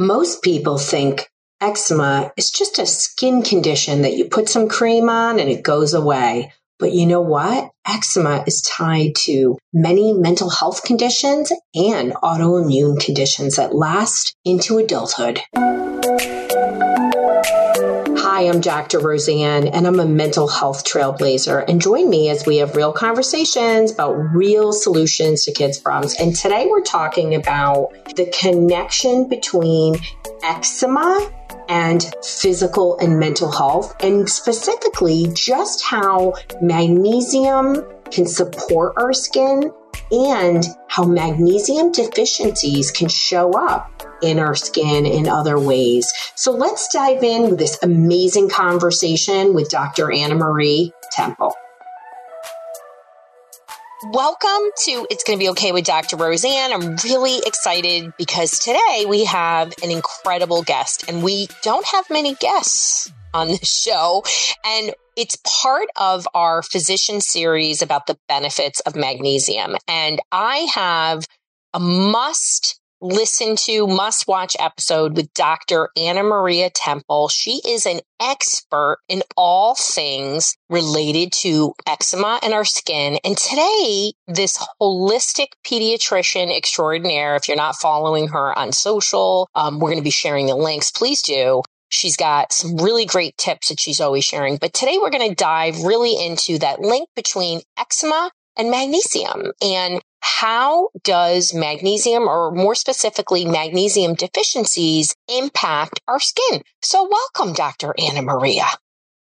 Most people think eczema is just a skin condition that you put some cream on and it goes away. But you know what? Eczema is tied to many mental health conditions and autoimmune conditions that last into adulthood. Hi, I'm Dr. Roseanne, and I'm a mental health trailblazer. And join me as we have real conversations about real solutions to kids' problems. And today we're talking about the connection between eczema and physical and mental health, and specifically just how magnesium can support our skin and how magnesium deficiencies can show up in our skin in other ways. So let's dive in with this amazing conversation with Dr. Ana-Maria Temple. Welcome to It's Gonna Be Okay with Dr. Roseanne. I'm really excited because today we have an incredible guest, and we don't have many guests on this show. And it's part of our physician series about the benefits of magnesium. And I have a must listen to, must watch episode with Dr. Ana-Maria Temple. She is an expert in all things related to eczema and our skin. And today, this holistic pediatrician extraordinaire, if you're not following her on social, we're going to be sharing the links. Please do. She's got some really great tips that she's always sharing. But today, we're going to dive really into that link between eczema and magnesium, and how does magnesium, or more specifically, magnesium deficiencies, impact our skin? So welcome, Dr. Ana-Maria.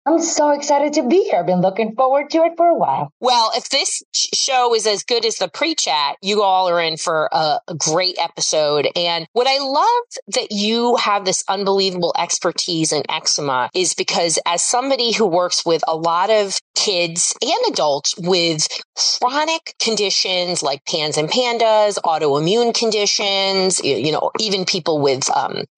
I'm so excited to be here. I've been looking forward to it for a while. Well, if this show is as good as the pre-chat, you all are in for a great episode. And what I love that you have this unbelievable expertise in eczema is because, as somebody who works with a lot of kids and adults with chronic conditions like PANS and PANDAS, autoimmune conditions, you know, even people with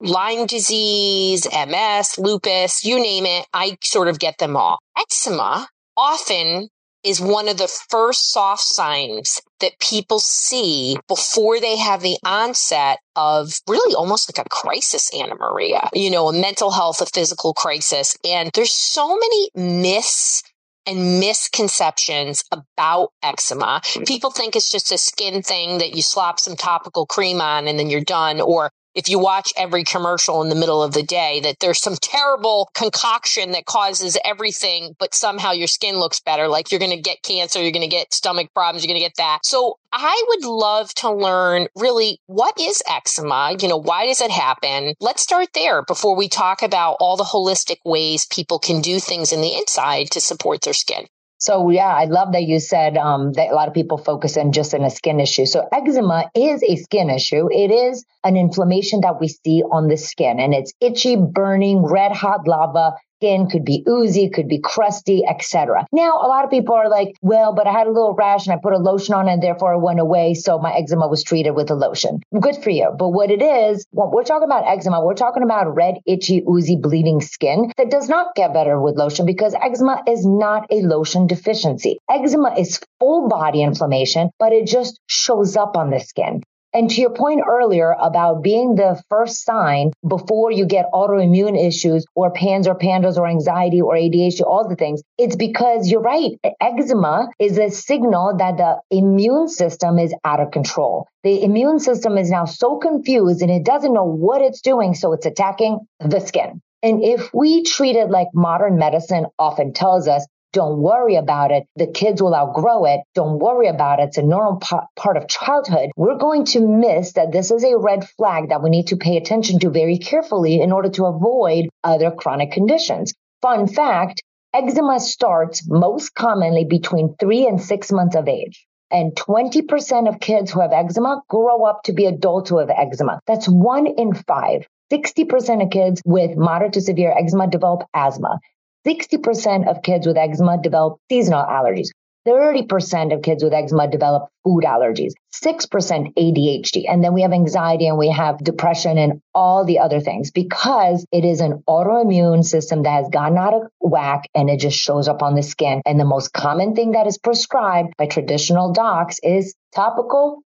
Lyme disease, MS, lupus, you name it, I sort of get them all. Eczema often is one of the first soft signs that people see before they have the onset of really almost like a crisis, Ana-Maria, you know, a mental health, a physical crisis. And there's so many myths and misconceptions about eczema. People think it's just a skin thing that you slop some topical cream on and then you're done. Or if you watch every commercial in the middle of the day, that there's some terrible concoction that causes everything, but somehow your skin looks better. Like you're going to get cancer, you're going to get stomach problems, you're going to get that. So I would love to learn really, what is eczema? You know, why does it happen? Let's start there before we talk about all the holistic ways people can do things in the inside to support their skin. So yeah, I love that you said that a lot of people focus on just in a skin issue. So eczema is a skin issue. It is an inflammation that we see on the skin, and it's itchy, burning, red hot lava. Skin could be oozy, could be crusty, etc. Now, a lot of people are like, well, but I had a little rash and I put a lotion on and therefore it went away. So my eczema was treated with a lotion. Good for you. But what it is, when we're talking about eczema, we're talking about red, itchy, oozy, bleeding skin that does not get better with lotion, because eczema is not a lotion deficiency. Eczema is full body inflammation, but it just shows up on the skin. And to your point earlier about being the first sign before you get autoimmune issues or PANS or PANDAS or anxiety or ADHD, all the things, it's because you're right. Eczema is a signal that the immune system is out of control. The immune system is now so confused and it doesn't know what it's doing, so it's attacking the skin. And if we treat it like modern medicine often tells us, don't worry about it, the kids will outgrow it, don't worry about it, it's a normal part of childhood, we're going to miss that this is a red flag that we need to pay attention to very carefully in order to avoid other chronic conditions. Fun fact, eczema starts most commonly between 3 and 6 months of age. And 20% of kids who have eczema grow up to be adults who have eczema. That's 1 in 5. 60% of kids with moderate to severe eczema develop asthma. 60% of kids with eczema develop seasonal allergies. 30% of kids with eczema develop food allergies. 6% ADHD. And then we have anxiety and we have depression and all the other things, because it is an autoimmune system that has gotten out of whack and it just shows up on the skin. And the most common thing that is prescribed by traditional docs is topical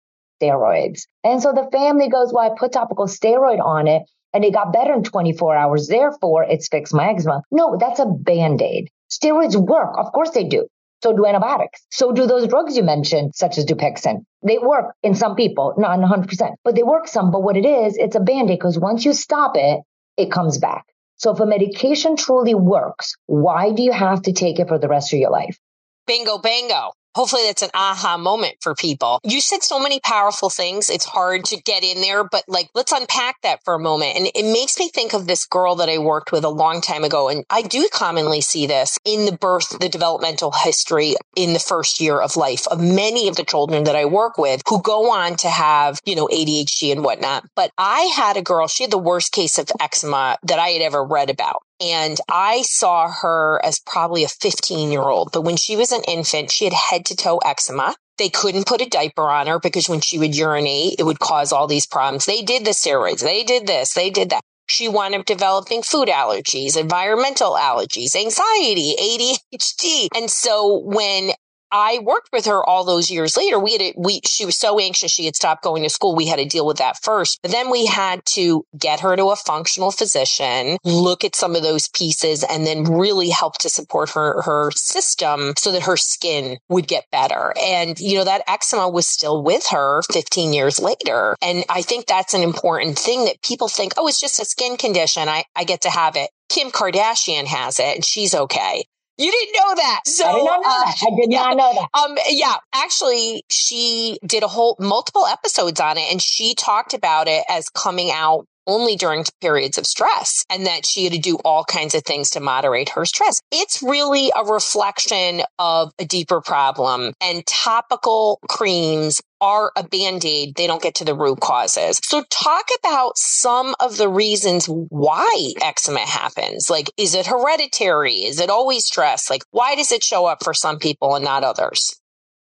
steroids. And so the family goes, well, I put topical steroid on it. and it got better in 24 hours. Therefore, it's fixed my eczema. No, that's a Band-Aid. Steroids work. Of course they do. So do antibiotics. So do those drugs you mentioned, such as Dupixent. They work in some people, not in 100%, but they work some. But what it is, it's a Band-Aid, because once you stop it, it comes back. So if a medication truly works, why do you have to take it for the rest of your life? Bingo, bango. Hopefully that's an aha moment for people. You said so many powerful things. It's hard to get in there, but like, let's unpack that for a moment. And it makes me think of this girl that I worked with a long time ago. And I do commonly see this in the birth, the developmental history in the first year of life of many of the children that I work with who go on to have, you know, ADHD and whatnot. But I had a girl, she had the worst case of eczema that I had ever read about. And I saw her as probably a 15-year-old. But when she was an infant, she had head to toe eczema. They couldn't put a diaper on her because when she would urinate, it would cause all these problems. They did the steroids. They did this. They did that. She wound up developing food allergies, environmental allergies, anxiety, ADHD. And so when I worked with her all those years later, she was so anxious she had stopped going to school. We had to deal with that first, but then we had to get her to a functional physician, look at some of those pieces, and then really help to support her system so that her skin would get better. And, you know, that eczema was still with her 15 years later. And I think that's an important thing that people think, oh, it's just a skin condition. I get to have it. Kim Kardashian has it and she's okay. You didn't know that. So, I did not know that. Actually, she did multiple episodes on it, and she talked about it as coming out only during periods of stress and that she had to do all kinds of things to moderate her stress. It's really a reflection of a deeper problem, and topical creams are a Band-Aid. They don't get to the root causes. So talk about some of the reasons why eczema happens. Like, is it hereditary? Is it always stress? Like, why does it show up for some people and not others?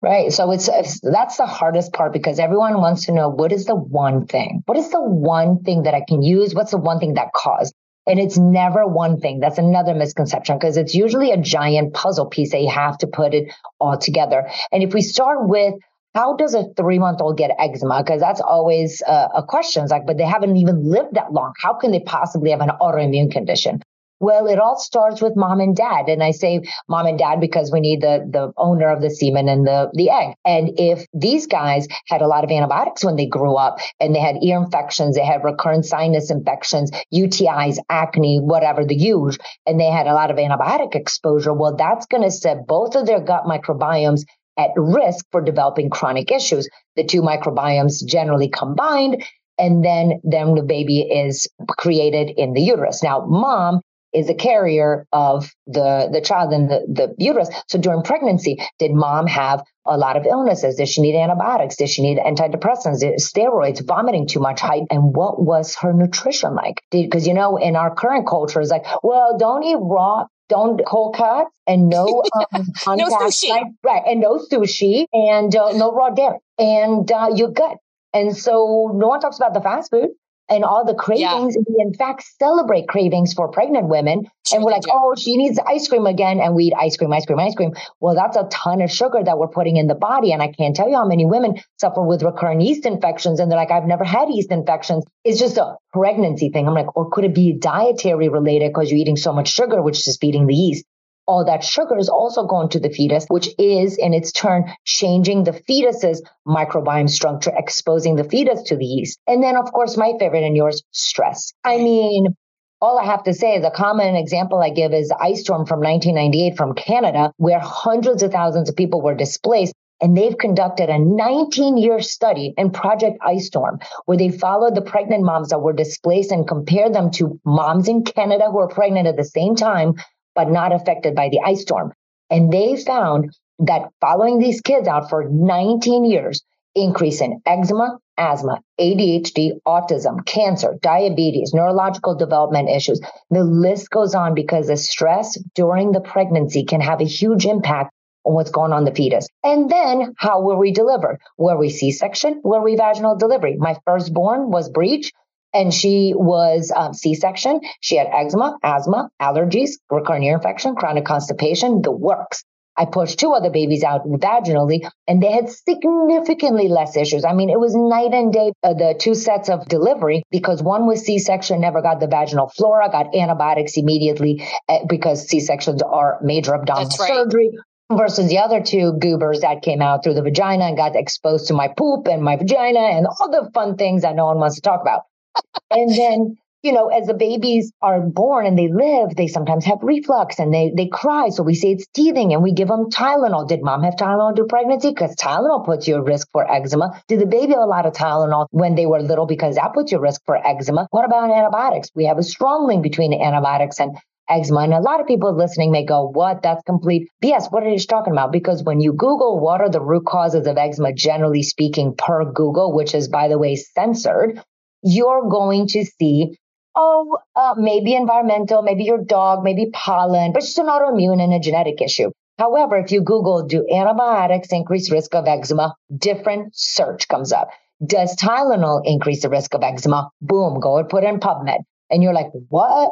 Right. So that's the hardest part, because everyone wants to know, what is the one thing? What is the one thing that I can use? What's the one thing that caused? And it's never one thing. That's another misconception, because it's usually a giant puzzle piece that you have to put it all together. And if we start with, how does a 3-month-old get eczema? Because that's always a question. It's like, but they haven't even lived that long. How can they possibly have an autoimmune condition? Well, it all starts with mom and dad. And I say mom and dad because we need the owner of the semen and the egg. And if these guys had a lot of antibiotics when they grew up and they had ear infections, they had recurrent sinus infections, UTIs, acne, whatever the huge, and they had a lot of antibiotic exposure, well, that's going to set both of their gut microbiomes at risk for developing chronic issues. The two microbiomes generally combined, and then the baby is created in the uterus. Now, mom is a carrier of the child in the uterus. So during pregnancy, did mom have a lot of illnesses? Did she need antibiotics? Did she need antidepressants? Steroids, vomiting too much? And what was her nutrition like? Because, you know, in our current culture, it's like, well, don't eat raw, don't cold cuts, and no no sushi. Right, and no sushi, and no raw dairy, and you're good. And so no one talks about the fast food and all the cravings. Yeah. We, in fact, celebrate cravings for pregnant women. Sure, and we're like, oh, she needs ice cream again. And we eat ice cream. Well, that's a ton of sugar that we're putting in the body. And I can't tell you how many women suffer with recurrent yeast infections. And they're like, I've never had yeast infections. It's just a pregnancy thing. I'm like, or could it be dietary related because you're eating so much sugar, which is feeding the yeast? All that sugar is also going to the fetus, which is in its turn changing the fetus's microbiome structure, exposing the fetus to the yeast. And then, of course, my favorite and yours, stress. I mean, all I have to say is a common example I give is the ice storm from 1998 from Canada, where hundreds of thousands of people were displaced. And they've conducted a 19-year study in Project Ice Storm, where they followed the pregnant moms that were displaced and compared them to moms in Canada who were pregnant at the same time, but not affected by the ice storm. And they found that following these kids out for 19 years, increase in eczema, asthma, ADHD, autism, cancer, diabetes, neurological development issues. The list goes on, because the stress during the pregnancy can have a huge impact on what's going on in the fetus. And then how were we delivered? Were we C-section? Were we vaginal delivery? My firstborn was breech. And she was C-section. She had eczema, asthma, allergies, recurrent ear infection, chronic constipation, the works. I pushed two other babies out vaginally, and they had significantly less issues. I mean, it was night and day, the two sets of delivery, because one was C-section, never got the vaginal flora, got antibiotics immediately because C-sections are major abdominal surgery, versus the other two goobers that came out through the vagina and got exposed to my poop and my vagina and all the fun things that no one wants to talk about. And then, you know, as the babies are born and they live, they sometimes have reflux and they cry. So we say it's teething and we give them Tylenol. Did mom have Tylenol through pregnancy? Because Tylenol puts you at risk for eczema. Did the baby have a lot of Tylenol when they were little? Because that puts you at risk for eczema. What about antibiotics? We have a strong link between antibiotics and eczema. And a lot of people listening may go, what? That's complete BS. What are you talking about? Because when you Google what are the root causes of eczema, generally speaking, per Google, which is, by the way, censored, you're going to see, maybe environmental, maybe your dog, maybe pollen, but it's an autoimmune and a genetic issue. However, if you Google, do antibiotics increase risk of eczema? Different search comes up. Does Tylenol increase the risk of eczema? Boom, go and put in PubMed. And you're like, what?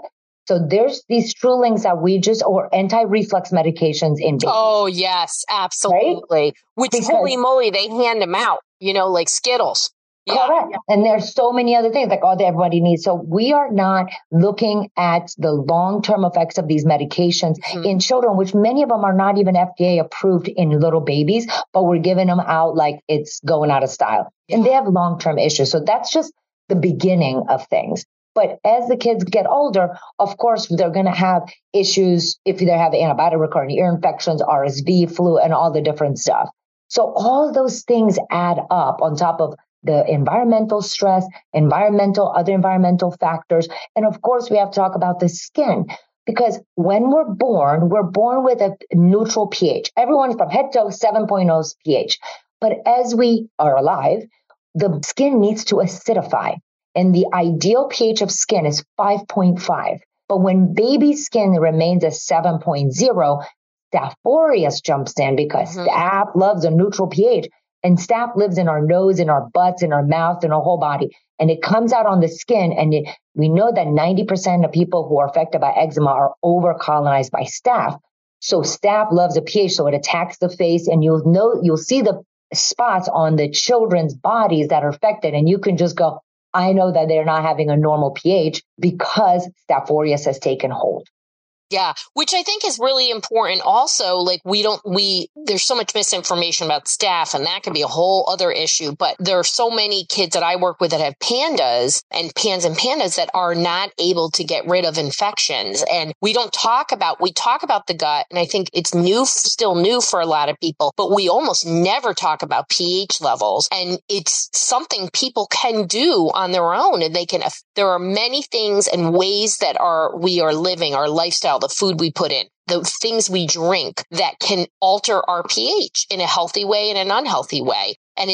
So there's these true links that we just, or anti-reflux medications in babies. Oh, yes, absolutely. Right? Which, because, holy moly, they hand them out, you know, like Skittles. Yeah. Correct. And there's so many other things like everybody needs. So we are not looking at the long-term effects of these medications in children, which many of them are not even FDA approved in little babies, but we're giving them out like it's going out of style. Yeah. And they have long-term issues. So that's just the beginning of things. But as the kids get older, of course, they're going to have issues if they have antibiotic recurrent ear infections, RSV, flu, and all the different stuff. So all those things add up on top of the environmental stress, other environmental factors. And of course, we have to talk about the skin, because when we're born with a neutral pH. Everyone from head to 7.0 pH. But as we are alive, the skin needs to acidify. And the ideal pH of skin is 5.5. But when baby skin remains at 7.0, Staph aureus jumps in, because Staph loves a neutral pH. And Staph lives in our nose, in our butts, in our mouth, in our whole body. And it comes out on the skin. And we know that 90% of people who are affected by eczema are overcolonized by Staph. So Staph loves a pH. So it attacks the face, and you'll see the spots on the children's bodies that are affected. And you can just go, I know that they're not having a normal pH because Staph aureus has taken hold. Yeah, which I think is really important also. Like there's so much misinformation about staph, and that can be a whole other issue. But there are so many kids that I work with that have PANDAS and PANS and PANDAS that are not able to get rid of infections. And we talk about the gut. And I think it's still new for a lot of people, but we almost never talk about pH levels. And it's something people can do on their own. And there are many things and ways that we are living our lifestyle, the food we put in, the things we drink, that can alter our pH in a healthy way and an unhealthy way. And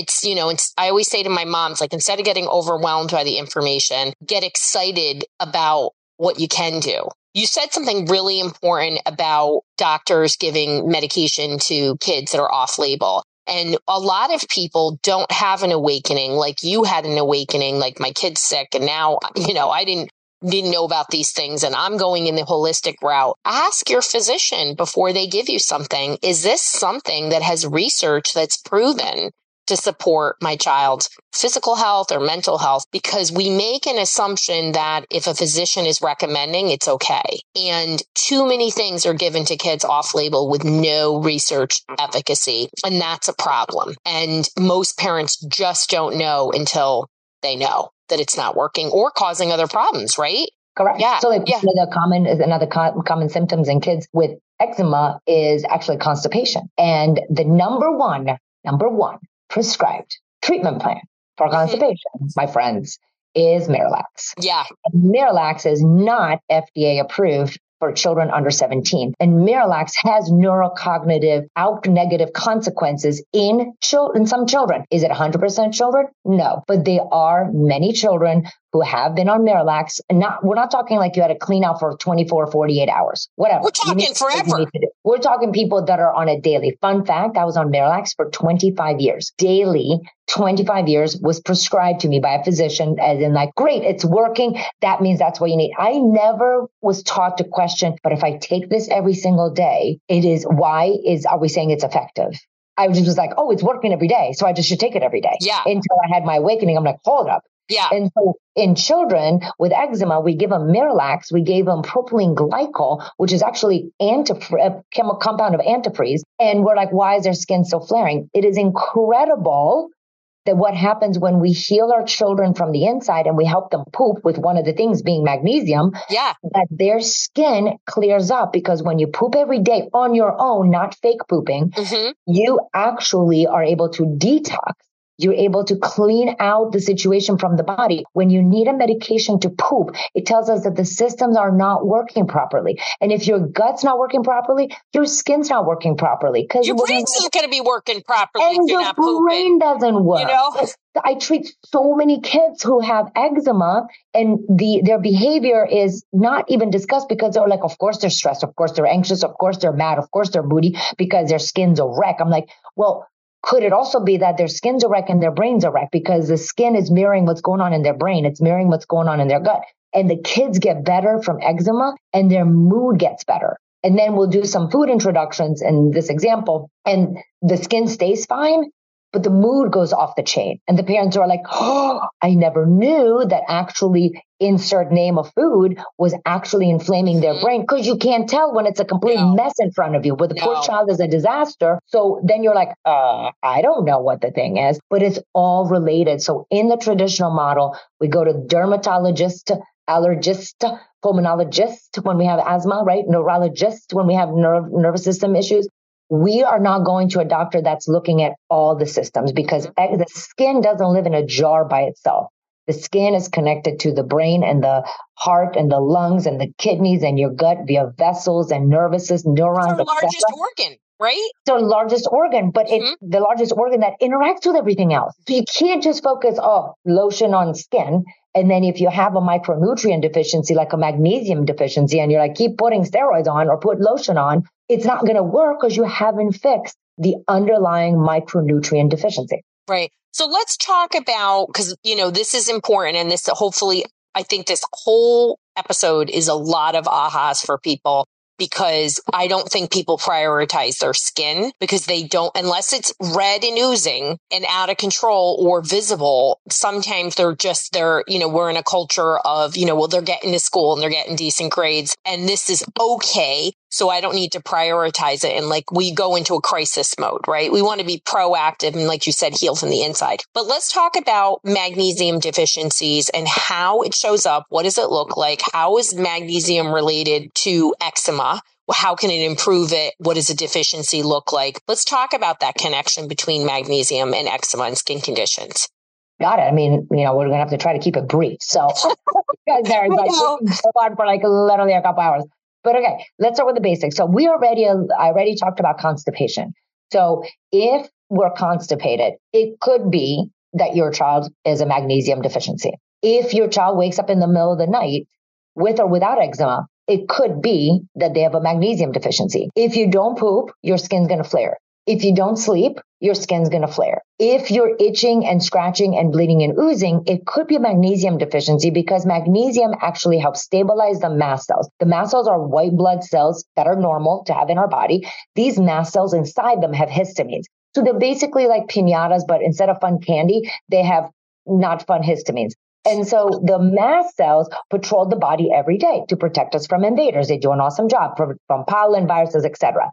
I always say to my moms, like, instead of getting overwhelmed by the information, get excited about what you can do. You said something really important about doctors giving medication to kids that are off label. And a lot of people don't have an awakening, like you had an awakening, like my kid's sick. And now, you know, I didn't know about these things, and I'm going in the holistic route. Ask your physician before they give you something. Is this something that has research that's proven to support my child's physical health or mental health? Because we make an assumption that if a physician is recommending, it's okay. And too many things are given to kids off label with no research efficacy. And that's a problem. And most parents just don't know until they know that it's not working or causing other problems, right? Correct. Yeah. So another common symptoms in kids with eczema is actually constipation. And the number one prescribed treatment plan for constipation, my friends, is Miralax. Yeah. And Miralax is not FDA approved for children under 17. And Miralax has neurocognitive negative consequences in some children. Is it 100% children? No, but they are many children who have been on Miralax, and we're not talking like you had a clean out for 24, 48 hours, whatever. We're talking forever. We're talking people that are on a daily. Fun fact, I was on Miralax for 25 years. Daily, 25 years, was prescribed to me by a physician, as in like, great, it's working. That means that's what you need. I never was taught to question, but if I take this every single day, are we saying it's effective? I just was like, oh, it's working every day, so I just should take it every day. Yeah. Until I had my awakening, I'm like, hold up. Yeah. And so in children with eczema, we give them Miralax, we gave them propylene glycol, which is actually a chemical compound of antifreeze. And we're like, why is their skin so flaring? It is incredible that what happens when we heal our children from the inside and we help them poop, with one of the things being magnesium, that their skin clears up. Because when you poop every day on your own, not fake pooping, you actually are able to detox. You're able to clean out the situation from the body. When you need a medication to poop, it tells us that the systems are not working properly. And if your gut's not working properly, your skin's not working properly. Your brain's not going to be working properly. And your brain doesn't work. You know? I treat so many kids who have eczema, and their behavior is not even discussed because they're like, of course they're stressed. Of course they're anxious. Of course they're mad. Of course they're moody, because their skin's a wreck. I'm like, well, could it also be that their skin's a wreck and their brains are wrecked, because the skin is mirroring what's going on in their brain. It's mirroring what's going on in their gut. And the kids get better from eczema and their mood gets better. And then we'll do some food introductions in this example, and the skin stays fine, but the mood goes off the chain. And the parents are like, oh, I never knew that actually insert name of food was actually inflaming their brain, because you can't tell when it's a complete mess in front of you. But the poor child is a disaster. So then you're like, I don't know what the thing is, but it's all related. So in the traditional model, we go to dermatologist, allergist, pulmonologist when we have asthma, right? Neurologist when we have nervous system issues. We are not going to a doctor that's looking at all the systems, because the skin doesn't live in a jar by itself. The skin is connected to the brain and the heart and the lungs and the kidneys and your gut via vessels and nervous system, neurons. It's our largest organ, right? It's our largest organ, but it's the largest organ that interacts with everything else. So you can't just focus, lotion on skin. And then if you have a micronutrient deficiency, like a magnesium deficiency, and you're like, keep putting steroids on or put lotion on, it's not going to work because you haven't fixed the underlying micronutrient deficiency. Right. So let's talk about, because, this is important, and this hopefully, I think this whole episode is a lot of ahas for people, because I don't think people prioritize their skin, because they don't, unless it's red and oozing and out of control or visible. Sometimes we're in a culture of, they're getting to school and they're getting decent grades and this is okay, so I don't need to prioritize it. And like, we go into a crisis mode, right? We want to be proactive and, like you said, heal from the inside. But let's talk about magnesium deficiencies and how it shows up. What does it look like? How is magnesium related to eczema? How can it improve it? What does a deficiency look like? Let's talk about that connection between magnesium and eczema and skin conditions. Got it. I mean, we're going to have to try to keep it brief. So sorry, but go on for like literally a couple hours. But okay, let's start with the basics. So I already talked about constipation. So if we're constipated, it could be that your child is a magnesium deficiency. If your child wakes up in the middle of the night with or without eczema, it could be that they have a magnesium deficiency. If you don't poop, your skin's going to flare. If you don't sleep, your skin's going to flare. If you're itching and scratching and bleeding and oozing, it could be a magnesium deficiency, because magnesium actually helps stabilize the mast cells. The mast cells are white blood cells that are normal to have in our body. These mast cells inside them have histamines. So they're basically like piñatas, but instead of fun candy, they have not fun histamines. And so the mast cells patrol the body every day to protect us from invaders. They do an awesome job from pollen, viruses, etc.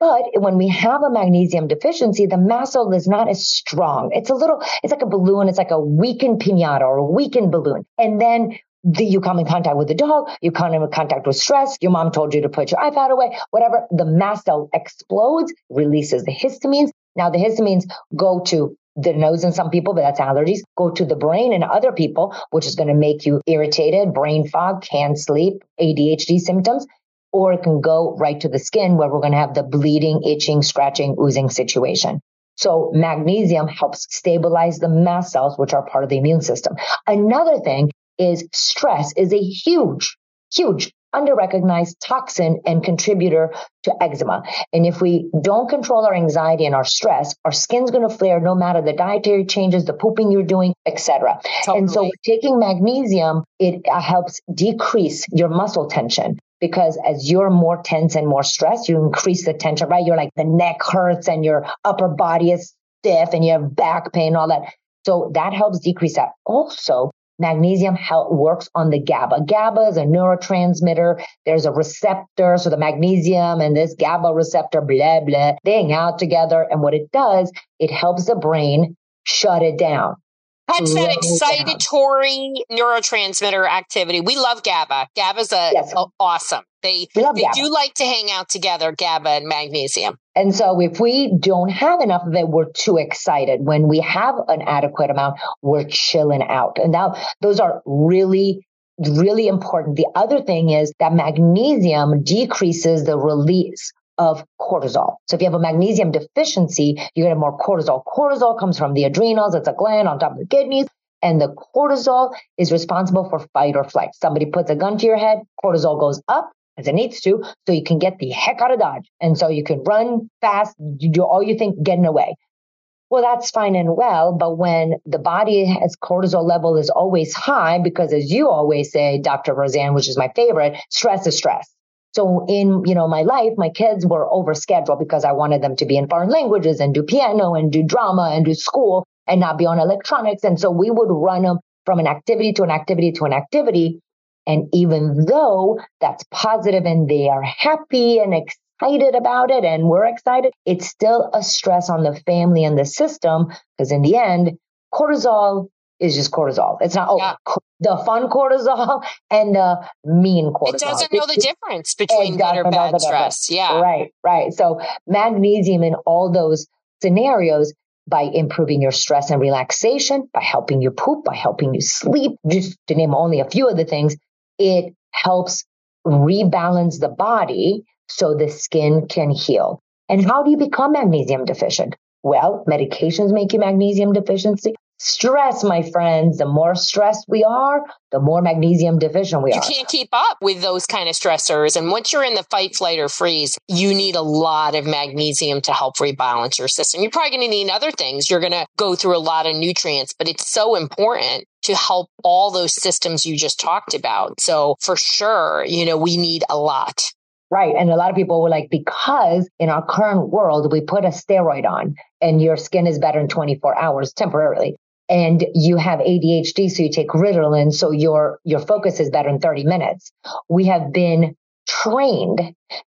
But when we have a magnesium deficiency, the mast cell is not as strong. It's like a balloon. It's like a weakened piñata or a weakened balloon. And then you come in contact with the dog. You come in contact with stress. Your mom told you to put your iPad away, whatever. The mast cell explodes, releases the histamines. Now the histamines go to the nose in some people, but that's allergies, go to the brain in other people, which is going to make you irritated, brain fog, can't sleep, ADHD symptoms. Or it can go right to the skin, where we're going to have the bleeding, itching, scratching, oozing situation. So magnesium helps stabilize the mast cells, which are part of the immune system. Another thing is stress is a huge, huge under-recognized toxin and contributor to eczema. And if we don't control our anxiety and our stress, our skin's going to flare no matter the dietary changes, the pooping you're doing, etc. Totally. And so taking magnesium, it helps decrease your muscle tension. Because as you're more tense and more stressed, you increase the tension, right? You're like the neck hurts and your upper body is stiff and you have back pain, all that. So that helps decrease that. Also, magnesium works on the GABA. GABA is a neurotransmitter. There's a receptor. So the magnesium and this GABA receptor, blah, blah, they hang out together. And what it does, it helps the brain shut it down. That's that excitatory neurotransmitter activity. We love GABA. GABA's awesome. They do like to hang out together, GABA and magnesium. And so if we don't have enough of it, we're too excited. When we have an adequate amount, we're chilling out. And now those are really, really important. The other thing is that magnesium decreases the release of cortisol. So if you have a magnesium deficiency, you get more cortisol. Cortisol comes from the adrenals. It's a gland on top of the kidneys. And the cortisol is responsible for fight or flight. Somebody puts a gun to your head, cortisol goes up as it needs to, so you can get the heck out of Dodge. And so you can run fast, you do all you think, getting away. Well, that's fine and well, but when the body's cortisol level is always high, because as you always say, Dr. Roseanne, which is my favorite, stress is stress. So in, my life, my kids were overscheduled because I wanted them to be in foreign languages and do piano and do drama and do school and not be on electronics. And so we would run them from an activity to an activity to an activity. And even though that's positive and they are happy and excited about it and we're excited, it's still a stress on the family and the system, because in the end, cortisol is just cortisol. It's not the fun cortisol and the mean cortisol. It doesn't know the difference between good or bad stress. Yeah. Right. So magnesium in all those scenarios, by improving your stress and relaxation, by helping you poop, by helping you sleep, just to name only a few of the things, it helps rebalance the body so the skin can heal. And how do you become magnesium deficient? Well, medications make you magnesium deficiency. Stress, my friends, the more stressed we are, the more magnesium deficient we are. You can't keep up with those kind of stressors. And once you're in the fight, flight, or freeze, you need a lot of magnesium to help rebalance your system. You're probably going to need other things. You're going to go through a lot of nutrients, but it's so important to help all those systems you just talked about. So for sure, we need a lot. Right. And a lot of people were like, because in our current world, we put a steroid on and your skin is better in 24 hours temporarily. And you have ADHD, so you take Ritalin, so your focus is better in 30 minutes. We have been trained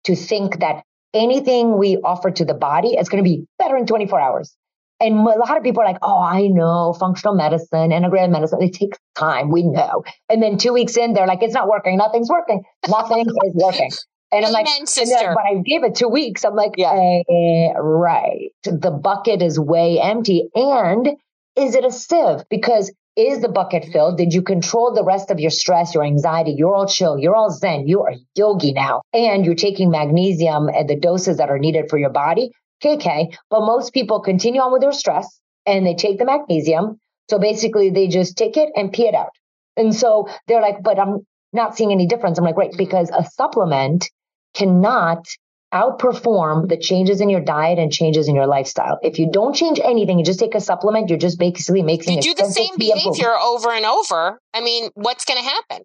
to think that anything we offer to the body is going to be better in 24 hours. And a lot of people are like, oh, I know, functional medicine, integrative medicine, it takes time, we know. And then 2 weeks in, they're like, it's not working, nothing's working, nothing is working. And I'm like, but I gave it 2 weeks. I'm like, right. The bucket is way empty. And is it a sieve? Because is the bucket filled? Did you control the rest of your stress, your anxiety? You're all chill. You're all zen. You are yogi now. And you're taking magnesium at the doses that are needed for your body. Okay. But most people continue on with their stress and they take the magnesium. So basically they just take it and pee it out. And so they're like, but I'm not seeing any difference. I'm like, right, because a supplement cannot outperform the changes in your diet and changes in your lifestyle. If you don't change anything, you just take a supplement, you're just basically making you do the same behavior over and over. I mean, what's going to happen?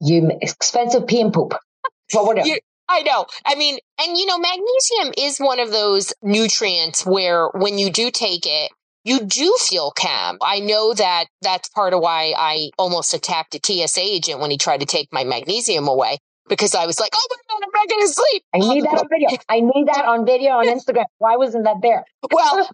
You expensive pee and poop. Well, whatever. I know. I mean, and magnesium is one of those nutrients where when you do take it, you do feel calm. I know that that's part of why I almost attacked a TSA agent when he tried to take my magnesium away, because I was like, oh my God, I'm not going to sleep. I need that on video. I need that on video on Instagram. Why wasn't that there? Well,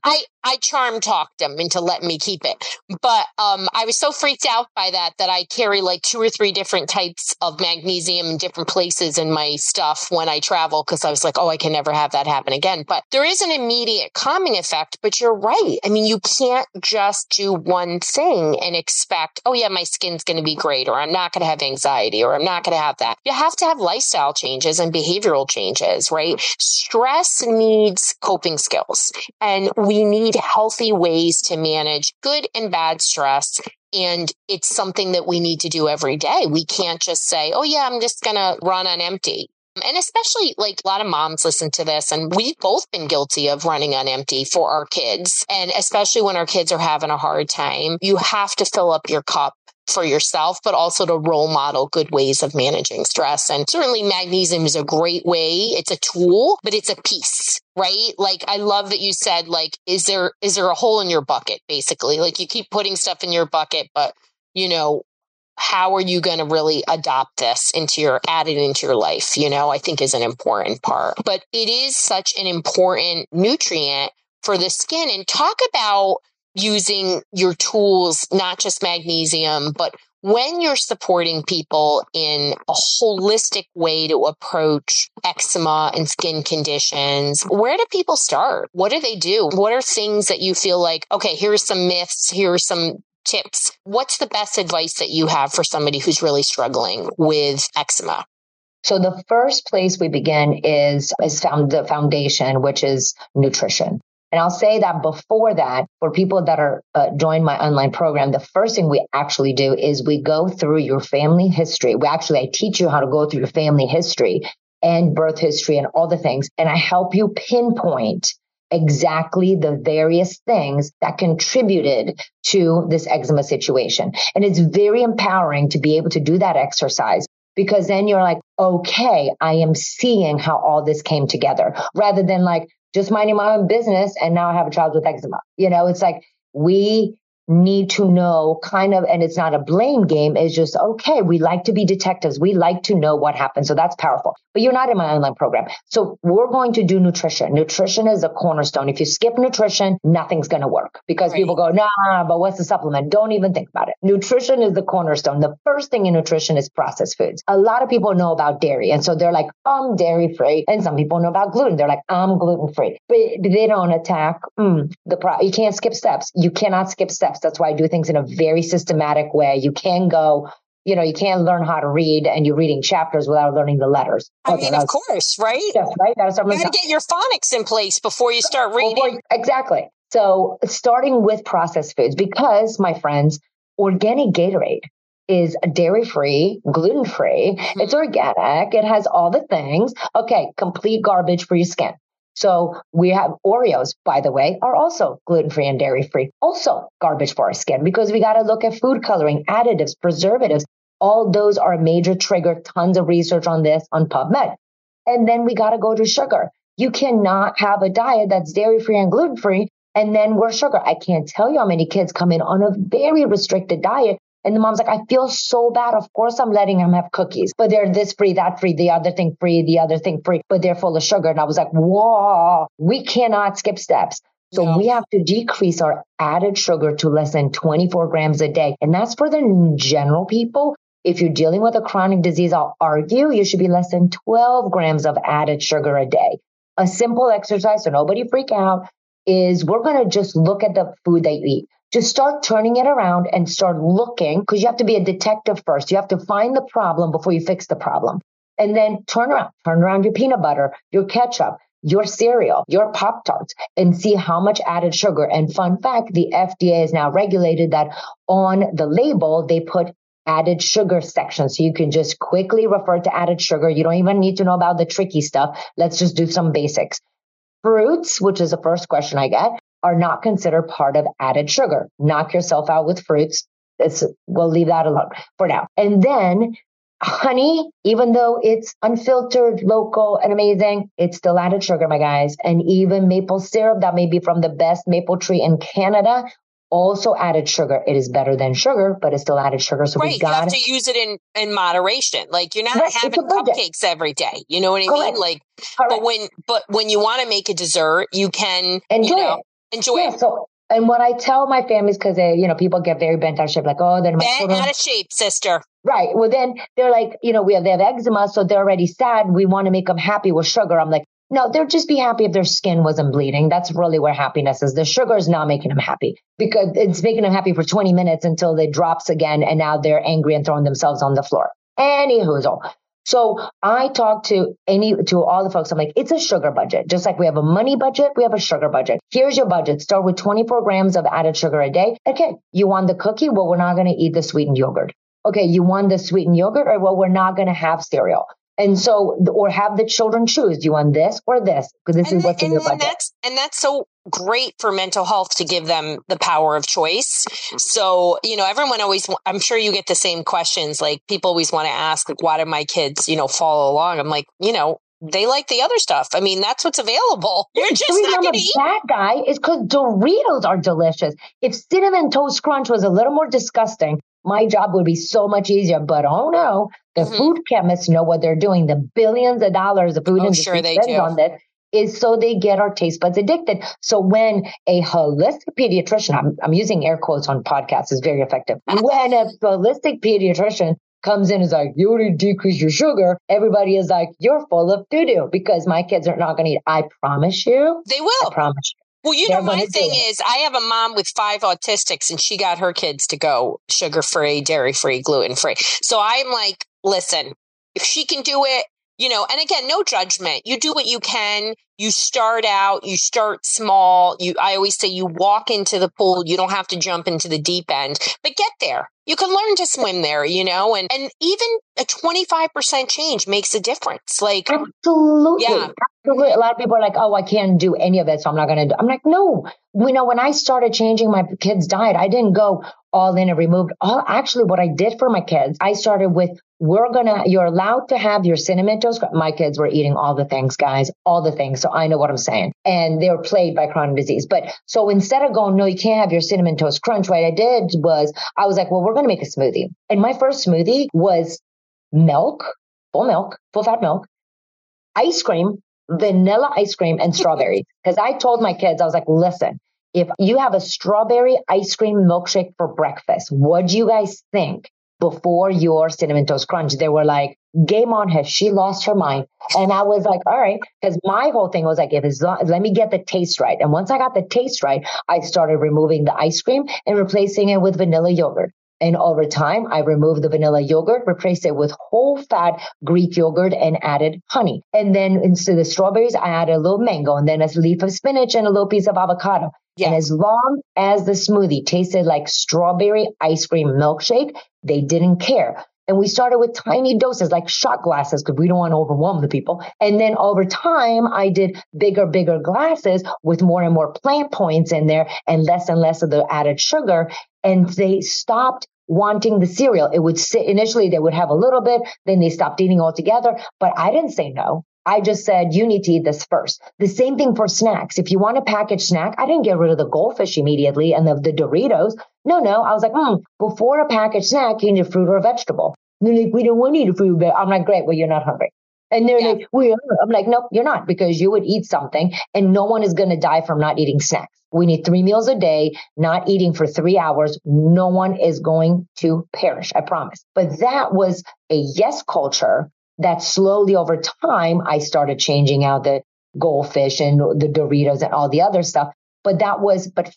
I charm talked him into letting me keep it. But I was so freaked out by that I carry like 2 or 3 different types of magnesium in different places in my stuff when I travel, because I was like, oh, I can never have that happen again. But there is an immediate calming effect. But you're right. I mean, you can't just do one thing and expect, oh, yeah, my skin's going to be great, or I'm not going to have anxiety, or I'm not going to have that. You have to have lifestyle changes and behavioral changes, right? Stress needs coping skills, and we need healthy ways to manage good and bad stress And it's something that we need to do every day. We can't just say, oh, yeah, I'm just going to run on empty. And especially like a lot of moms listen to this, and we've both been guilty of running on empty for our kids. And especially when our kids are having a hard time, you have to fill up your cup for yourself, but also to role model good ways of managing stress. And certainly magnesium is a great way. It's a tool, but it's a piece, right? Like, I love that you said, like, is there a hole in your bucket? Basically, like, you keep putting stuff in your bucket, but you know, how are you going to really adopt this into your life? You know, I think is an important part, but it is such an important nutrient for the skin. And talk about using your tools, not just magnesium, but when you're supporting people in a holistic way to approach eczema and skin conditions, where do people start? What do they do? What are things that you feel like, okay, here are some myths, here are some tips. What's the best advice that you have for somebody who's really struggling with eczema? So the first place we begin is the foundation, which is nutrition. And I'll say that before that, for people that are join my online program, the first thing we actually do is we go through your family history. I teach you how to go through your family history and birth history and all the things. And I help you pinpoint exactly the various things that contributed to this eczema situation. And it's very empowering to be able to do that exercise, because then you're like, okay, I am seeing how all this came together, rather than like, just minding my own business, and now I have a child with eczema. You know, it's like, we need to know kind of, and it's not a blame game. It's just, okay, we like to be detectives. We like to know what happened. So that's powerful. But you're not in my online program. So we're going to do nutrition. Nutrition is a cornerstone. If you skip nutrition, nothing's going to work, because people go, nah, but what's the supplement? Don't even think about it. Nutrition is the cornerstone. The first thing in nutrition is processed foods. A lot of people know about dairy. And so they're like, I'm dairy free. And some people know about gluten. They're like, I'm gluten free. But they don't attack you can't skip steps. You cannot skip steps. That's why I do things in a very systematic way. You can go, you know, you can't learn how to read and you're reading chapters without learning the letters. Okay, I mean, of course, right? Steps, right? You got to get your phonics in place before you start reading. Exactly. So starting with processed foods, because my friends, organic Gatorade is dairy-free, gluten-free. Mm-hmm. It's organic. It has all the things. Okay, complete garbage for your skin. So we have Oreos, by the way, are also gluten-free and dairy-free, also garbage for our skin, because we got to look at food coloring, additives, preservatives. All those are a major trigger. Tons of research on this on PubMed. And then we got to go to sugar. You cannot have a diet that's dairy-free and gluten-free, and then we're sugar. I can't tell you how many kids come in on a very restricted diet. And the mom's like, I feel so bad. Of course, I'm letting them have cookies, but they're this free, that free, the other thing free, but they're full of sugar. And I was like, whoa, we cannot skip steps. So we have to decrease our added sugar to less than 24 grams a day. And that's for the general people. If you're dealing with a chronic disease, I'll argue you should be less than 12 grams of added sugar a day. A simple exercise, so nobody freak out, is we're going to just look at the food that you eat. Just start turning it around and start looking, because you have to be a detective first. You have to find the problem before you fix the problem. And then turn around your peanut butter, your ketchup, your cereal, your Pop-Tarts, and see how much added sugar. And fun fact, the FDA has now regulated that on the label, they put added sugar section. So you can just quickly refer to added sugar. You don't even need to know about the tricky stuff. Let's just do some basics. Fruits, which is the first question I get, are not considered part of added sugar. Knock yourself out with fruits. We'll leave that alone for now. And then honey, even though it's unfiltered, local, and amazing, it's still added sugar, my guys. And even maple syrup that may be from the best maple tree in Canada, also added sugar. It is better than sugar, but it's still added sugar. So we got to use it in moderation. Like, you're not having cupcakes every day. You know what I mean? Like, but when you want to make a dessert, you can enjoy. Yeah, so, and what I tell my families, because people get very bent out of shape, like, oh, then my children out of shape, sister. Right. Well, then they're like, they have eczema, so they're already sad. We want to make them happy with sugar. I'm like, no, they'll just be happy if their skin wasn't bleeding. That's really where happiness is. The sugar is not making them happy, because it's making them happy for 20 minutes until it drops again, and now they're angry and throwing themselves on the floor. Anywho. So I talk to all the folks. I'm like, it's a sugar budget. Just like we have a money budget, we have a sugar budget. Here's your budget. Start with 24 grams of added sugar a day. Okay. You want the cookie? Well, we're not going to eat the sweetened yogurt. Okay. You want the sweetened yogurt? Or, well, we're not going to have cereal. And so, or have the children choose, do you want this or this? Because this is what's in your budget. And that's so great for mental health to give them the power of choice. So, you know, everyone always, I'm sure you get the same questions. Like people always want to ask, like, why do my kids, you know, follow along? I'm like, you know, they like the other stuff. I mean, that's what's available. You're just not going to eat. That guy is because Doritos are delicious. If Cinnamon Toast Crunch was a little more disgusting, my job would be so much easier. But oh no, the food chemists know what they're doing. The billions of dollars the food industry spends on this is so they get our taste buds addicted. So when a holistic pediatrician, I'm using air quotes on podcasts, is very effective. When a holistic pediatrician comes in and is like, you need to decrease your sugar, everybody is like, you're full of doo-doo because my kids are not going to eat. I promise you. They will. I promise you. Well, you know, my thing is I have a mom with 5 autistics and she got her kids to go sugar-free, dairy-free, gluten-free. So I'm like, listen, if she can do it, you know, and again, no judgment. You do what you can. You start out, you start small. I always say you walk into the pool. You don't have to jump into the deep end, but get there. You can learn to swim there, you know, and even a 25% change makes a difference. Like, absolutely. Yeah. Absolutely. A lot of people are like, oh, I can't do any of it, so I'm not going to do it. I'm like, no. You know, when I started changing my kids' diet, I didn't go all in and removed all. Actually, what I did for my kids, I started with, you're allowed to have your Cinnamon Toast. My kids were eating all the things, guys, all the things. So I know what I'm saying. And they were plagued by chronic disease. But so instead of going, no, you can't have your Cinnamon Toast Crunch, what I did was I was like, well, we're going to make a smoothie. And my first smoothie was milk, full fat milk, ice cream, vanilla ice cream, and strawberry. Because I told my kids, I was like, listen, if you have a strawberry ice cream milkshake for breakfast, what do you guys think before your Cinnamon Toast Crunch? They were like, game on her. She lost her mind. And I was like, all right. Because my whole thing was like, let me get the taste right. And once I got the taste right, I started removing the ice cream and replacing it with vanilla yogurt. And over time, I removed the vanilla yogurt, replaced it with whole fat Greek yogurt, and added honey. And then instead of the strawberries, I added a little mango and then a leaf of spinach and a little piece of avocado. Yes. And as long as the smoothie tasted like strawberry ice cream milkshake, they didn't care. And we started with tiny doses, like shot glasses, because we don't want to overwhelm the people. And then over time, I did bigger glasses with more and more plant points in there and less of the added sugar. And they stopped wanting the cereal. It would sit initially, they would have a little bit, then they stopped eating altogether. But I didn't say no. I just said, you need to eat this first. The same thing for snacks. If you want a packaged snack, I didn't get rid of the Goldfish immediately and the Doritos. No. I was like, before a packaged snack, you need a fruit or a vegetable. And they're like, we don't want to eat a fruit. I'm like, great. Well, you're not hungry. And they're like, we are. I'm like, nope, you're not, because you would eat something and no one is going to die from not eating snacks. We need 3 meals a day, not eating for 3 hours. No one is going to perish. I promise. But that was a yes culture that slowly over time, I started changing out the Goldfish and the Doritos and all the other stuff. But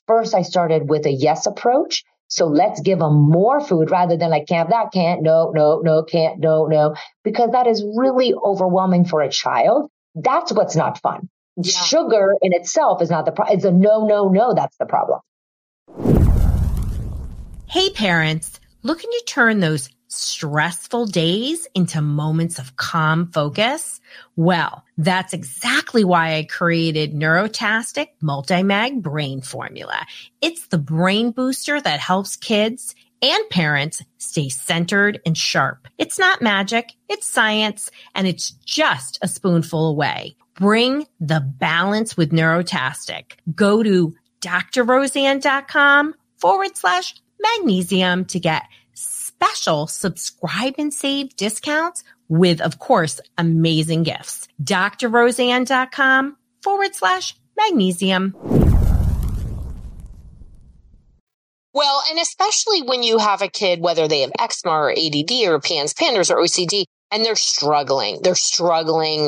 first I started with a yes approach. So let's give them more food rather than like, can't have that, can't, no, can't, no, because that is really overwhelming for a child. That's what's not fun. Yeah. Sugar in itself is not the problem. It's a no, that's the problem. Hey, parents, looking to turn those stressful days into moments of calm focus? Well, that's exactly why I created Neurotastic Multimag Brain Formula. It's the brain booster that helps kids and parents stay centered and sharp. It's not magic, it's science, and it's just a spoonful away. Bring the balance with Neurotastic. Go to drroseanne.com/magnesium to get special subscribe and save discounts with, of course, amazing gifts. drroseanne.com/magnesium. Well, and especially when you have a kid, whether they have eczema or ADD or PANS, PANDAS or OCD, and they're struggling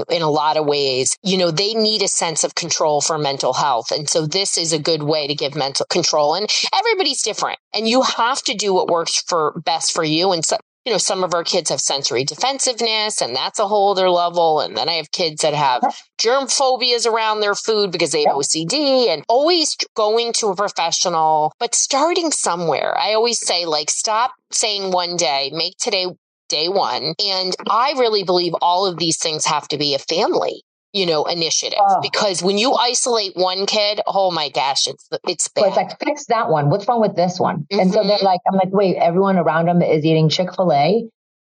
in a lot of ways. You know, they need a sense of control for mental health. And so this is a good way to give mental control. And everybody's different. And you have to do what works best for you. And so, you know, some of our kids have sensory defensiveness, and that's a whole other level. And then I have kids that have germ phobias around their food because they have OCD, and always going to a professional, but starting somewhere. I always say, like, stop saying one day, make today day one. And I really believe all of these things have to be a family, you know, initiative, because when you isolate one kid, oh my gosh, it's bad. So it's like, fix that one. What's wrong with this one? Mm-hmm. And so they're like, I'm like, wait, everyone around them is eating Chick-fil-A,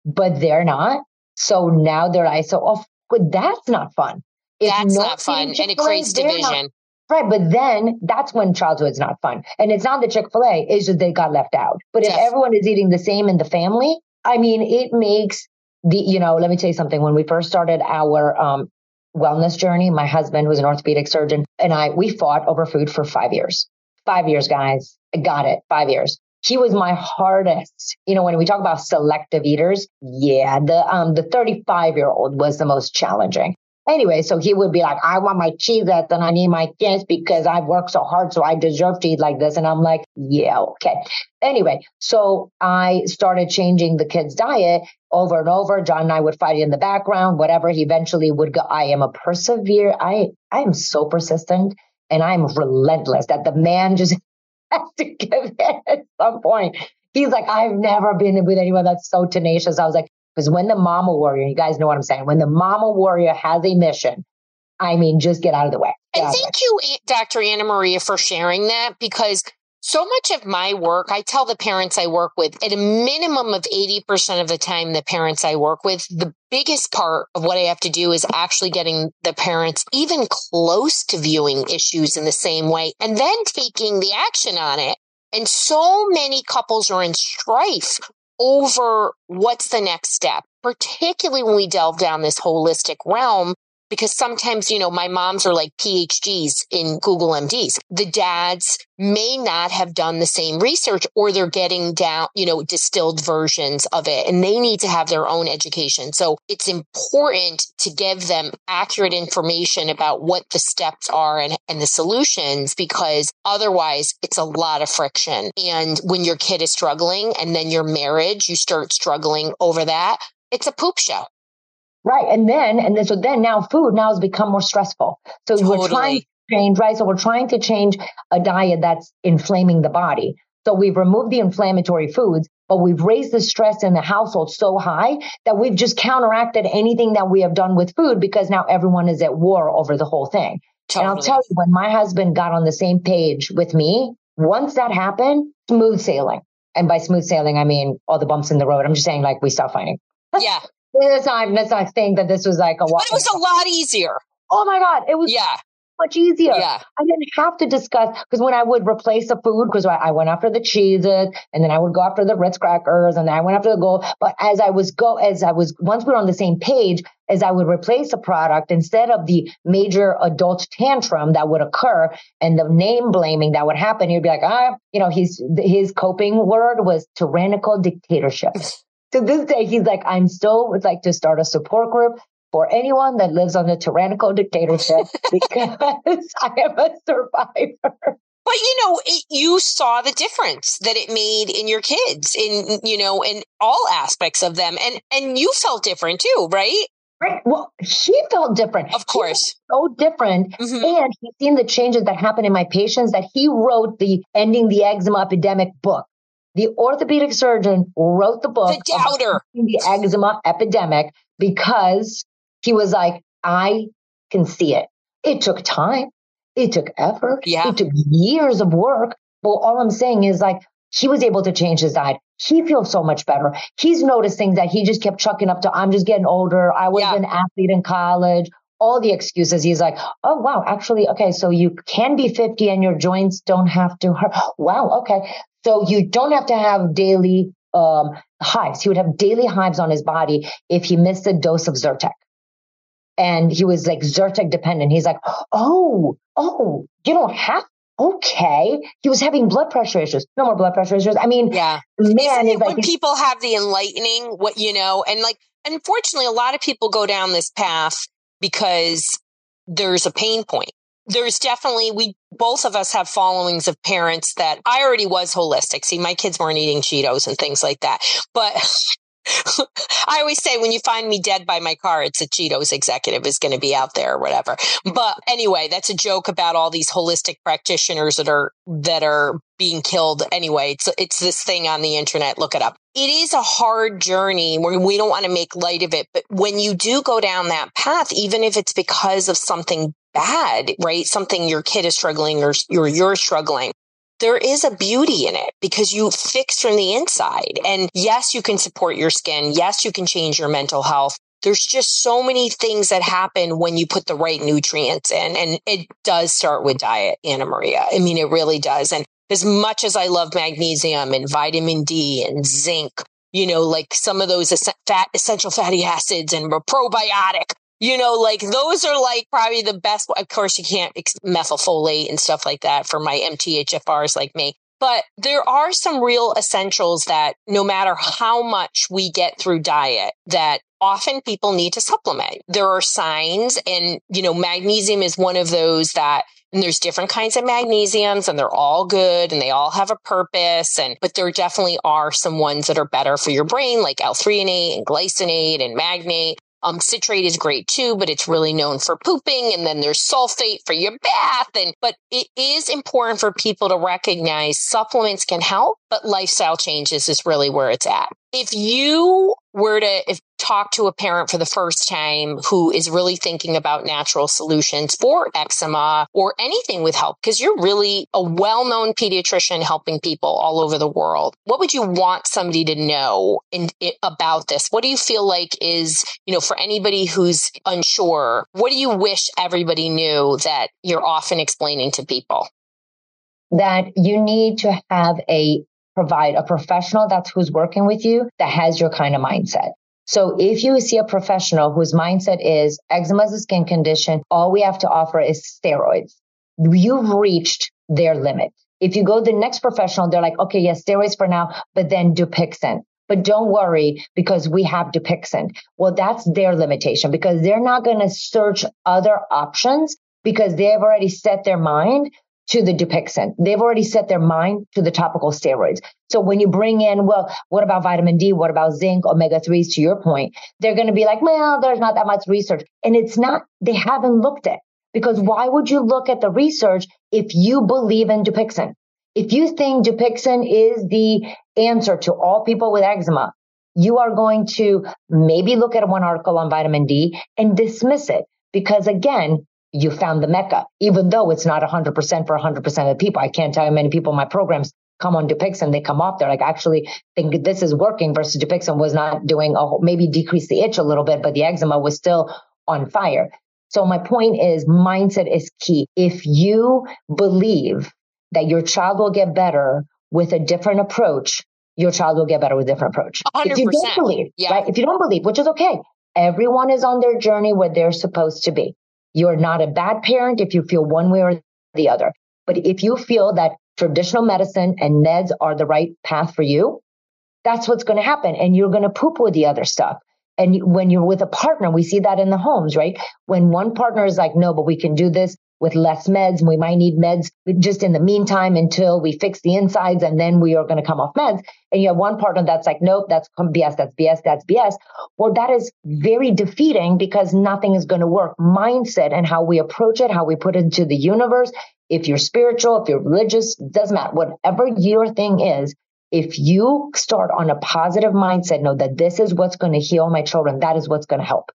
but they're not. So now they're like, so but that's not fun. If that's not fun. And it creates division. Right. But then that's when childhood's not fun. And it's not the Chick-fil-A, it's just they got left out. But if everyone is eating the same in the family, I mean, it makes the, you know, let me tell you something. When we first started our wellness journey, my husband, who's an orthopedic surgeon, and I, we fought over food for 5 years. 5 years, guys. I got it. 5 years. He was my hardest. You know, when we talk about selective eaters, yeah, the 35-year-old was the most challenging. Anyway, so he would be like, I want my Cheez-Its and I need my kids because I've worked so hard, so I deserve to eat like this. And I'm like, yeah, okay. Anyway, so I started changing the kids' diet over and over. John and I would fight in the background, whatever. He eventually would go, I am so persistent and I'm relentless that the man just has to give in at some point. He's like, I've never been with anyone that's so tenacious. I was like, because when the mama warrior, you guys know what I'm saying, when the mama warrior has a mission, I mean, just get out of the way. And thank you, Dr. Ana-Maria, for sharing that, because so much of my work, I tell the parents I work with, at a minimum of 80% of the time, the parents I work with, the biggest part of what I have to do is actually getting the parents even close to viewing issues in the same way and then taking the action on it. And so many couples are in strife over what's the next step, particularly when we delve down this holistic realm, because sometimes, you know, my moms are like PhDs in Google MDs. The dads may not have done the same research, or they're getting down, you know, distilled versions of it, and they need to have their own education. So it's important to give them accurate information about what the steps are and the solutions, because otherwise it's a lot of friction. And when your kid is struggling and then your marriage, you start struggling over that, it's a poop show. Right. And so then now food now has become more stressful. So we're trying to change, right? So we're trying to change a diet that's inflaming the body. So we've removed the inflammatory foods, but we've raised the stress in the household so high that we've just counteracted anything that we have done with food, because now everyone is at war over the whole thing. Totally. And I'll tell you, when my husband got on the same page with me, once that happened, smooth sailing. And by smooth sailing, I mean all the bumps in the road. I'm just saying, like, we stopped fighting. Yeah. That's not saying that this was like a walk. But it was a lot easier. Oh my God. It was much easier. Yeah. I didn't have to discuss, because when I would replace the food, because I went after the Cheez-Its, and then I would go after the Ritz crackers, and then I went after the gold. But once we were on the same page, as I would replace a product, instead of the major adult tantrum that would occur and the name blaming that would happen, he'd be like, his coping word was tyrannical dictatorship. To this day, he's like, would like to start a support group for anyone that lives on a tyrannical dictatorship, because I am a survivor. But, you know, you saw the difference that it made in your kids, in all aspects of them. And you felt different too, right? Right. Well, he felt different. Of course. So different. Mm-hmm. And he's seen the changes that happened in my patients, that he wrote the Ending the Eczema Epidemic book. The orthopedic surgeon wrote the book, The Doubter, the Eczema Epidemic, because he was like, I can see it. It took time. It took effort. Yeah. It took years of work. Well, all I'm saying is, like, he was able to change his diet. He feels so much better. He's noticed things that he just kept chucking up to. I'm just getting older. I was an athlete in college. All the excuses. He's like, oh, wow, actually, okay, so you can be 50 and your joints don't have to hurt. Wow, okay. So you don't have to have daily hives. He would have daily hives on his body if he missed a dose of Zyrtec. And he was like Zyrtec dependent. He's like, oh, you don't have. Okay. He was having blood pressure issues. No more blood pressure issues. I mean, man, it's like, when people have the enlightening, what, you know, and like, unfortunately, a lot of people go down this path because there's a pain point. There's definitely, both of us have followings of parents that I already was holistic. See, my kids weren't eating Cheetos and things like that, but I always say when you find me dead by my car, it's a Cheetos executive is going to be out there or whatever. But anyway, that's a joke about all these holistic practitioners that are being killed. Anyway, it's this thing on the internet. Look it up. It is a hard journey where we don't want to make light of it. But when you do go down that path, even if it's because of something bad, right? Something your kid is struggling or you're struggling. There is a beauty in it because you fix from the inside. And yes, you can support your skin. Yes, you can change your mental health. There's just so many things that happen when you put the right nutrients in. And it does start with diet, Ana-Maria. I mean, it really does. And as much as I love magnesium and vitamin D and zinc, you know, like some of those essential fatty acids and probiotic, you know, like those are like probably the best. Of course, you can't methylfolate and stuff like that for my MTHFRs like me. But there are some real essentials that no matter how much we get through diet, that often people need to supplement. There are signs and, you know, magnesium is one of those that, and there's different kinds of magnesiums and they're all good and they all have a purpose. But there definitely are some ones that are better for your brain, like L-threonate and glycinate and magnate. Citrate is great too, but it's really known for pooping. And then there's sulfate for your bath. But it is important for people to recognize supplements can help, but lifestyle changes is really where it's at. If you were to talk to a parent for the first time who is really thinking about natural solutions for eczema or anything with help, because you're really a well-known pediatrician helping people all over the world, what would you want somebody to know about this? What do you feel like is, you know, for anybody who's unsure, what do you wish everybody knew that you're often explaining to people? That you need to have provide a professional that's who's working with you that has your kind of mindset. So if you see a professional whose mindset is eczema is a skin condition, all we have to offer is steroids. You've reached their limit. If you go to the next professional, they're like, okay, yes, steroids for now, but then Dupixent. But don't worry because we have Dupixent. Well, that's their limitation because they're not going to search other options because they've already set their mind to the Dupixent. They've already set their mind to the topical steroids. So when you bring in, well, what about vitamin D? What about zinc, omega-3s, to your point? They're going to be like, well, there's not that much research. And it's not, they haven't looked at it. Because why would you look at the research if you believe in Dupixent? If you think Dupixent is the answer to all people with eczema, you are going to maybe look at one article on vitamin D and dismiss it. Because again, you found the Mecca, even though it's not 100% for 100% of the people. I can't tell you many people in my programs come on Dupixent. They come off there like, actually think this is working versus Dupixent was not doing maybe decrease the itch a little bit, but the eczema was still on fire. So my point is mindset is key. If you believe that your child will get better with a different approach, your child will get better with a different approach. 100%. If you don't believe, right? If you don't believe, which is okay. Everyone is on their journey where they're supposed to be. You're not a bad parent if you feel one way or the other. But if you feel that traditional medicine and NSAIDs are the right path for you, that's what's going to happen. And you're going to poop with the other stuff. And when you're with a partner, we see that in the homes, right? When one partner is like, no, but we can do this with less meds. And we might need meds just in the meantime until we fix the insides. And then we are going to come off meds. And you have one partner that's like, nope, that's BS, that's BS, that's BS. Well, that is very defeating because nothing is going to work. Mindset and how we approach it, how we put it into the universe. If you're spiritual, if you're religious, doesn't matter. Whatever your thing is, if you start on a positive mindset, know that this is what's going to heal my children. That is what's going to help.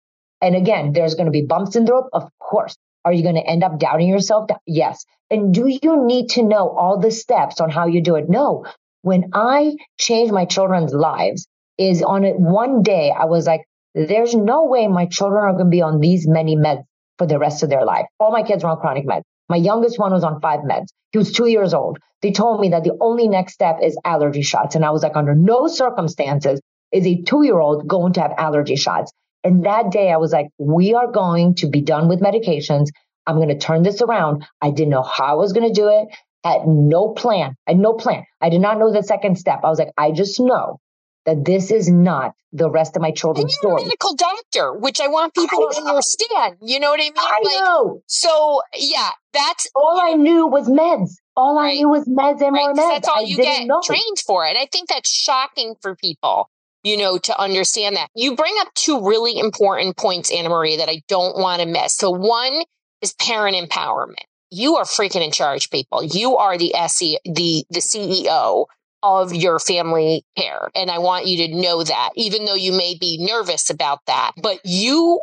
And again, there's going to be bumps in the road. Of course. Are you going to end up doubting yourself? Yes. And do you need to know all the steps on how you do it? No. When I changed my children's lives is on it. One day I was like, there's no way my children are going to be on these many meds for the rest of their life. All my kids were on chronic meds. My youngest one was on 5 meds. He was 2 years old. They told me that the only next step is allergy shots. And I was like, under no circumstances is a 2-year-old going to have allergy shots. And that day I was like, we are going to be done with medications. I'm going to turn this around. I didn't know how I was going to do it. I had no plan. I did not know the second step. I was like, I just know that this is not the rest of my children's story. You're a medical doctor, which I want people to understand. You know what I mean? I know. So yeah, that's all I knew was meds. All I knew was meds and more meds. That's all you get trained for. And I think that's shocking for people. you know, to understand that. You bring up two really important points, Ana-Maria, that I don't want to miss. So one is parent empowerment. You are freaking in charge, people. You are the CEO of your family care. And I want you to know that, even though you may be nervous about that, but you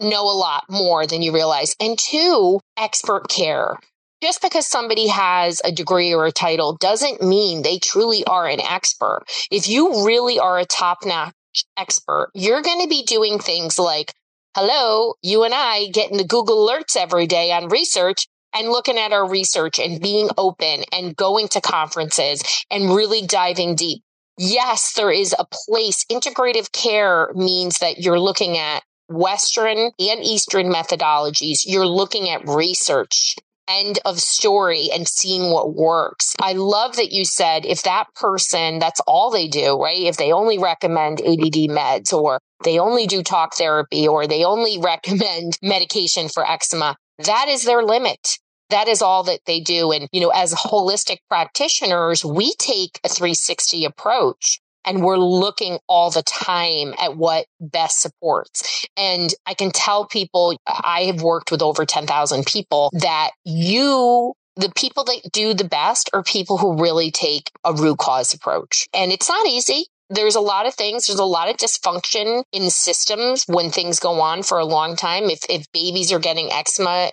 know a lot more than you realize. And two, expert care. Just because somebody has a degree or a title doesn't mean they truly are an expert. If you really are a top-notch expert, you're going to be doing things like, hello, you and I getting the Google alerts every day on research and looking at our research and being open and going to conferences and really diving deep. Yes, there is a place. Integrative care means that you're looking at Western and Eastern methodologies. You're looking at research. End of story, and seeing what works. I love that you said if that person, that's all they do, right? If they only recommend ADD meds, or they only do talk therapy, or they only recommend medication for eczema, that is their limit. That is all that they do. And, you know, as holistic practitioners, we take a 360 approach. And we're looking all the time at what best supports. And I can tell people, I have worked with over 10,000 people, that the people that do the best are people who really take a root cause approach. And it's not easy. There's a lot of things. There's a lot of dysfunction in systems when things go on for a long time. If babies are getting eczema,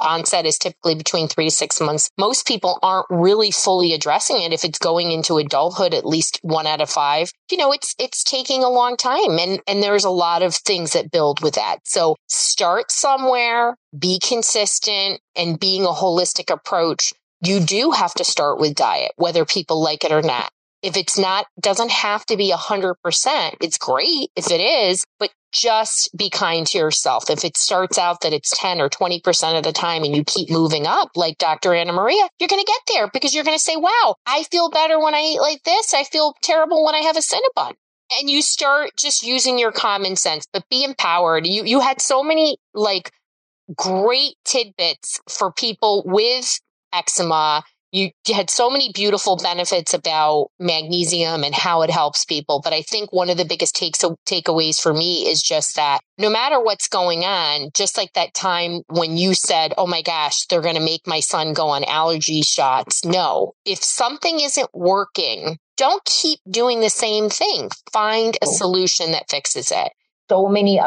onset is typically between 3 to 6 months. Most people aren't really fully addressing it. If it's going into adulthood, at least 1 out of 5, you know, it's taking a long time. And there's a lot of things that build with that. So start somewhere, be consistent, and being a holistic approach. You do have to start with diet, whether people like it or not. If it's not, doesn't have to be 100%. It's great if it is, but just be kind to yourself. If it starts out that it's 10 or 20% of the time and you keep moving up, like Dr. Ana-Maria, you're going to get there because you're going to say, wow, I feel better when I eat like this. I feel terrible when I have a Cinnabon. And you start just using your common sense, but be empowered. You had so many like great tidbits for people with eczema. You had so many beautiful benefits about magnesium and how it helps people. But I think one of the biggest takeaways for me is just that no matter what's going on, just like that time when you said, oh my gosh, they're going to make my son go on allergy shots. No, if something isn't working, don't keep doing the same thing. Find a solution that fixes it. So many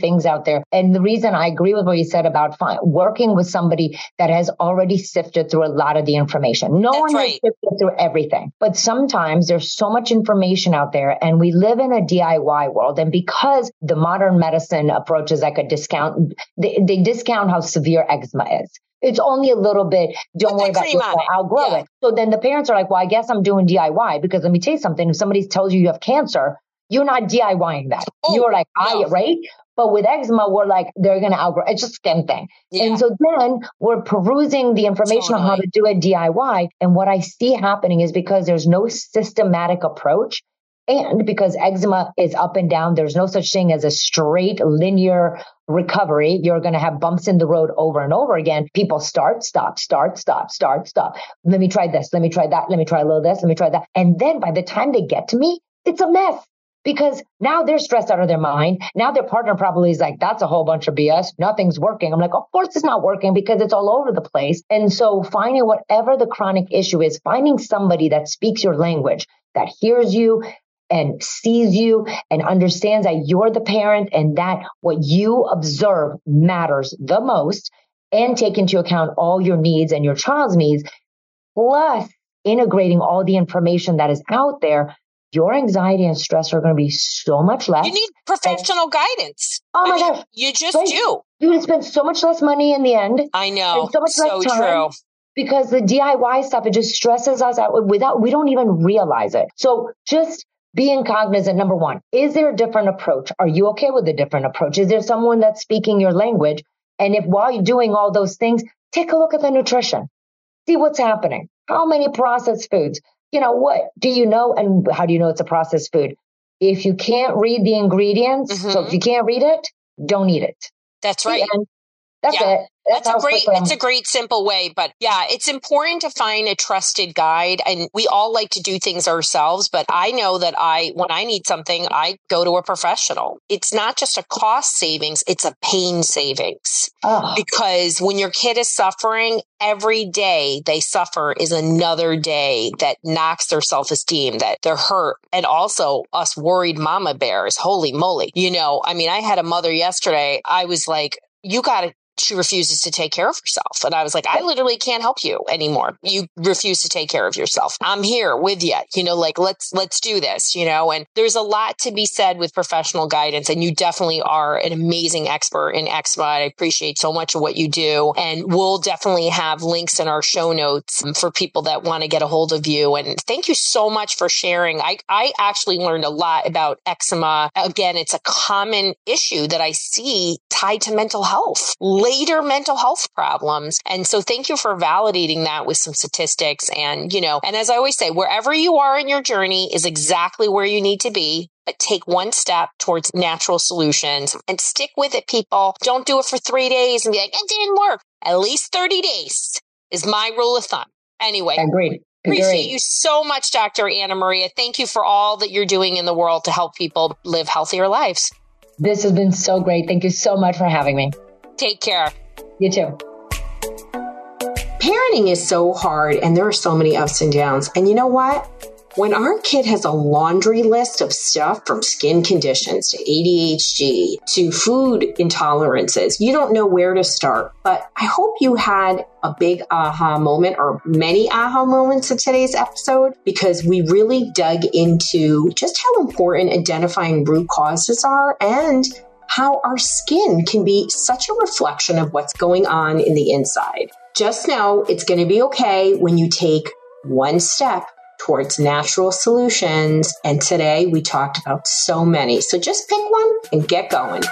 things out there. And the reason I agree with what you said about working with somebody that has already sifted through a lot of the information. No one has sifted through everything, but sometimes there's so much information out there and we live in a DIY world. And because the modern medicine approaches like a discount, they discount how severe eczema is. It's only a little bit. Don't worry about it. I'll grow it. So then the parents are like, well, I guess I'm doing DIY, because let me tell you something. If somebody tells you have cancer, you're not DIYing that. You're like, right? But with eczema, we're like, they're going to outgrow. It's just the same thing. Yeah. And so then we're perusing the information on how to do a DIY. And what I see happening is because there's no systematic approach, and because eczema is up and down, there's no such thing as a straight linear recovery. You're going to have bumps in the road over and over again. People start, stop. Let me try this. Let me try that. Let me try a little this. Let me try that. And then by the time they get to me, it's a mess. Because now they're stressed out of their mind. Now their partner probably is like, that's a whole bunch of BS. Nothing's working. I'm like, of course it's not working because it's all over the place. And so finding whatever the chronic issue is, finding somebody that speaks your language, that hears you and sees you and understands that you're the parent and that what you observe matters the most, and take into account all your needs and your child's needs, plus integrating all the information that is out there. Your anxiety and stress are going to be so much less. You need professional guidance. Oh my gosh. You just do. You're going to spend so much less money in the end. I know. And so much less time. True. Because the DIY stuff, it just stresses us out we don't even realize it. So just being cognizant, number one, is there a different approach? Are you okay with a different approach? Is there someone that's speaking your language? And if while you're doing all those things, take a look at the nutrition. See what's happening. How many processed foods? You know, what do you know? And how do you know it's a processed food? If you can't read the ingredients, so if you can't read it, don't eat it. That's right. That's it. That's a great simple way. But yeah, it's important to find a trusted guide. And we all like to do things ourselves. But I know that when I need something, I go to a professional. It's not just a cost savings. It's a pain savings. Oh. Because when your kid is suffering, every day they suffer is another day that knocks their self-esteem, that they're hurt. And also us worried mama bears. Holy moly. You know, I mean, I had a mother yesterday. I was like, she refuses to take care of herself. And I was like, I literally can't help you anymore. You refuse to take care of yourself. I'm here with you, you know, like, let's do this, you know, and there's a lot to be said with professional guidance. And you definitely are an amazing expert in eczema. I appreciate so much of what you do. And we'll definitely have links in our show notes for people that want to get a hold of you. And thank you so much for sharing. I actually learned a lot about eczema. Again, it's a common issue that I see tied to mental health. Later mental health problems. And so thank you for validating that with some statistics. And, you know, and as I always say, wherever you are in your journey is exactly where you need to be. But take one step towards natural solutions and stick with it, people. Don't do it for 3 days and be like, it didn't work. At least 30 days is my rule of thumb. Anyway. Agreed. Appreciate you so much, Dr. Ana-Maria. Thank you for all that you're doing in the world to help people live healthier lives. This has been so great. Thank you so much for having me. Take care. You too. Parenting is so hard and there are so many ups and downs. And you know what? When our kid has a laundry list of stuff from skin conditions to ADHD to food intolerances, you don't know where to start. But I hope you had a big aha moment or many aha moments in today's episode, because we really dug into just how important identifying root causes are and how our skin can be such a reflection of what's going on in the inside. Just know it's going to be okay when you take one step towards natural solutions. And today we talked about so many. So just pick one and get going.